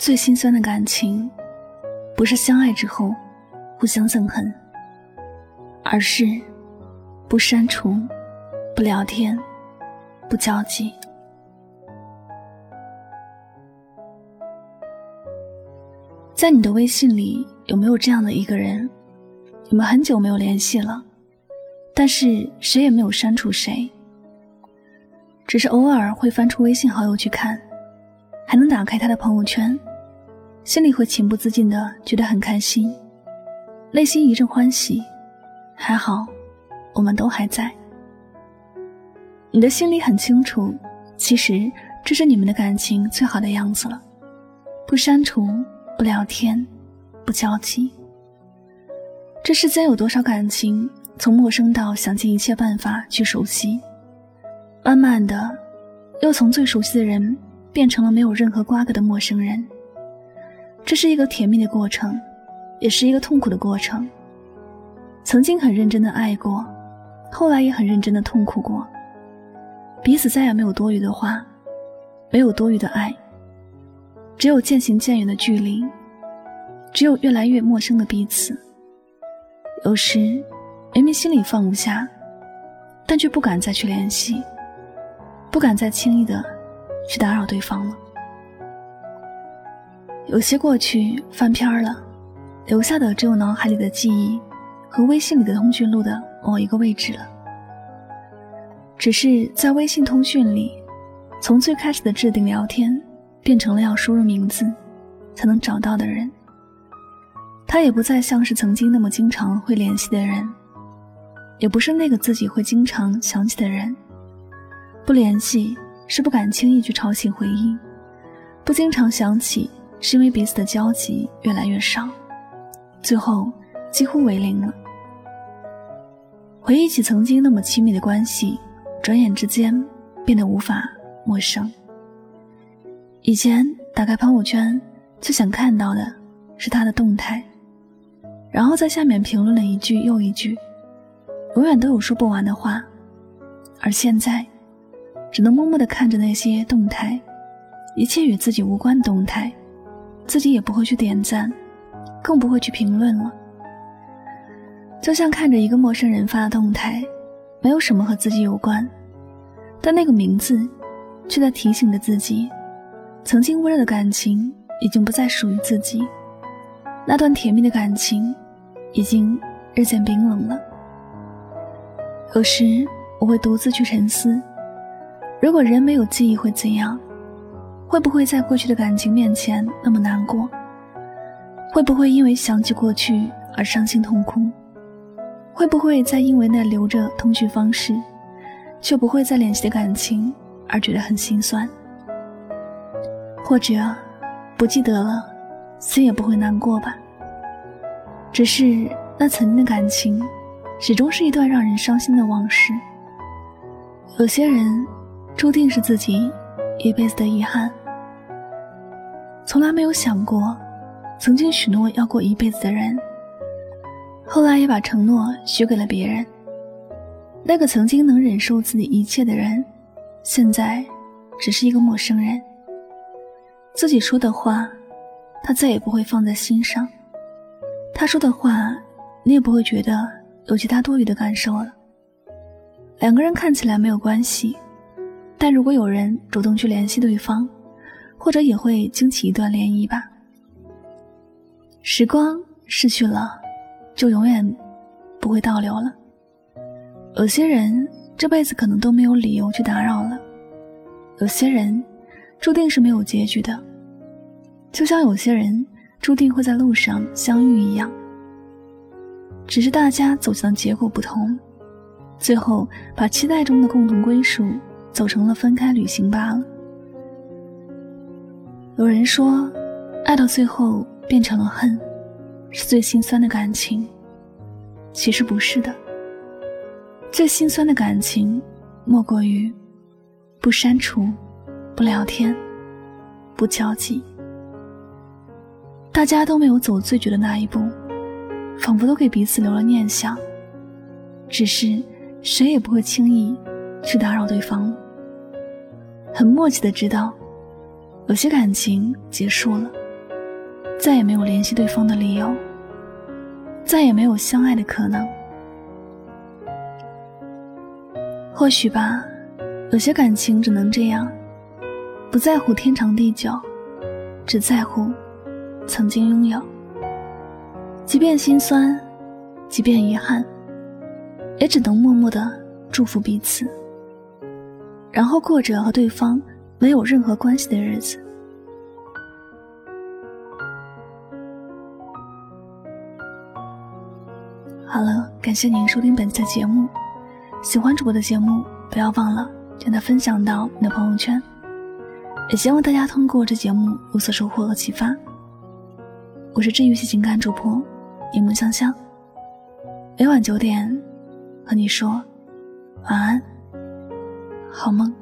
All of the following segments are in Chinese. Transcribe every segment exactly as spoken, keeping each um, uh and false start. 最心酸的感情，不是相爱之后互相憎恨，而是不删除、不聊天、不交集。在你的微信里，有没有这样的一个人，你们很久没有联系了，但是谁也没有删除谁，只是偶尔会翻出微信好友去看，还能打开他的朋友圈，心里会情不自禁的觉得很开心，内心一阵欢喜，还好我们都还在。你的心里很清楚，其实这是你们的感情最好的样子了，不删除，不聊天，不交集。这世间有多少感情，从陌生到想尽一切办法去熟悉，慢慢的又从最熟悉的人变成了没有任何瓜葛的陌生人。这是一个甜蜜的过程，也是一个痛苦的过程。曾经很认真的爱过，后来也很认真的痛苦过，彼此再也没有多余的话，没有多余的爱，只有渐行渐远的距离，只有越来越陌生的彼此。有时明明心里放不下，但却不敢再去联系，不敢再轻易的去打扰对方了。有些过去翻篇了，留下的只有脑海里的记忆和微信里的通讯录的某一个位置了。只是在微信通讯里，从最开始的置顶聊天变成了要输入名字才能找到的人，他也不再像是曾经那么经常会联系的人，也不是那个自己会经常想起的人。不联系是不敢轻易去吵醒回忆，不经常想起是因为彼此的交集越来越少，最后几乎为零了。回忆起曾经那么亲密的关系，转眼之间变得无法陌生。以前打开朋友圈就想看到的是他的动态，然后在下面评论了一句又一句，永远都有说不完的话，而现在只能默默地看着那些动态，一切与自己无关的动态，自己也不会去点赞，更不会去评论了。就像看着一个陌生人发的动态，没有什么和自己有关，但那个名字却在提醒着自己，曾经温热的感情已经不再属于自己，那段甜蜜的感情已经日渐冰冷了。有时我会独自去沉思，如果人没有记忆会怎样？会不会在过去的感情面前那么难过？会不会因为想起过去而伤心痛哭？会不会再因为那留着通讯方式，却不会再联系的感情而觉得很心酸？或者不记得了，心也不会难过吧？只是那曾经的感情，始终是一段让人伤心的往事。有些人，注定是自己一辈子的遗憾。从来没有想过，曾经许诺要过一辈子的人，后来也把承诺许给了别人。那个曾经能忍受自己一切的人，现在只是一个陌生人。自己说的话，他再也不会放在心上，他说的话，你也不会觉得有其他多余的感受了。两个人看起来没有关系，但如果有人主动去联系对方，或者也会惊起一段涟漪吧。时光逝去了，就永远不会倒流了。有些人这辈子可能都没有理由去打扰了，有些人注定是没有结局的，就像有些人注定会在路上相遇一样。只是大家走向的结果不同，最后把期待中的共同归属走成了分开旅行罢了。有人说，爱到最后变成了恨，是最心酸的感情。其实不是的，最心酸的感情莫过于不删除，不聊天，不交集。大家都没有走最绝的那一步，仿佛都给彼此留了念想，只是谁也不会轻易去打扰对方了。很默契的知道，有些感情结束了，再也没有联系对方的理由，再也没有相爱的可能。或许吧，有些感情只能这样，不在乎天长地久，只在乎曾经拥有。即便心酸，即便遗憾，也只能默默地祝福彼此，然后过着和对方没有任何关系的日子。好了，感谢您收听本期的节目。喜欢主播的节目，不要忘了将它分享到你的朋友圈，也希望大家通过这节目有所收获和启发。我是治愈系情感主播柠檬香香，每晚九点和你说晚安，好梦。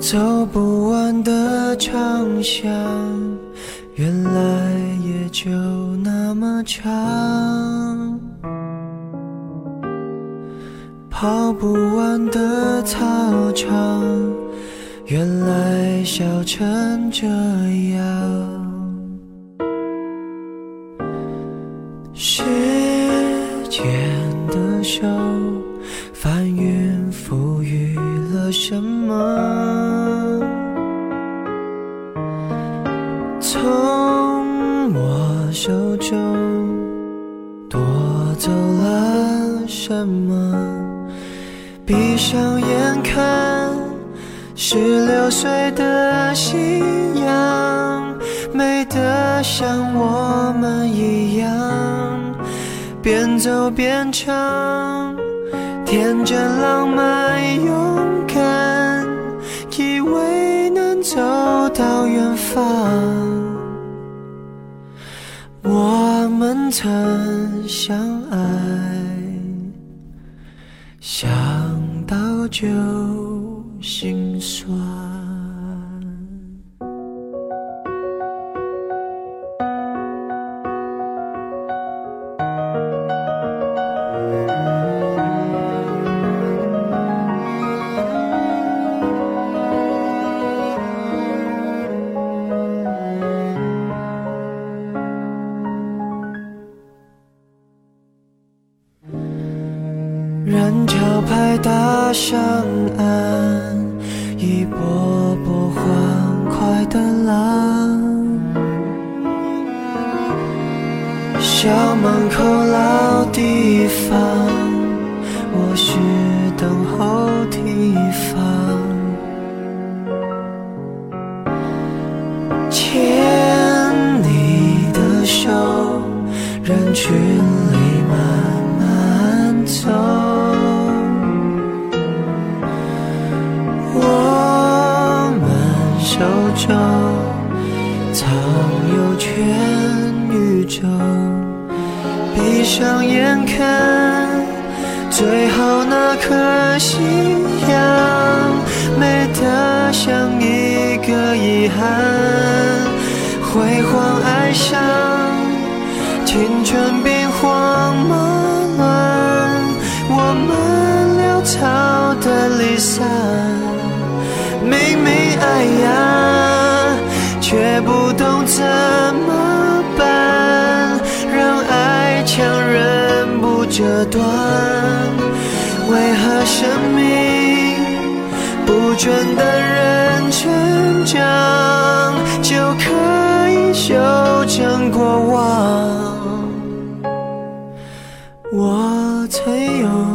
走不完的长巷，原来也就那么长。跑不完的操场，原来笑成这样。时间的手，翻云覆雨了什么？从我手中夺走了什么？闭上眼看十六岁的夕阳，美得像我们一样，边走边唱，天真浪漫勇敢，以为能走到远方。我们曾相爱，想到就心酸。人潮拍打上岸，一波波欢快的浪。校门口老地方，我是等候地方。牵你的手，人群里慢慢走。藏有全宇宙，闭上眼看最后那颗夕阳，美得像一个遗憾。辉煌哀伤，青春兵荒马乱，我们潦草的离散。明明爱呀，却不懂怎么办。这段，为何生命不准的人成长，就可以修正过往，我曾有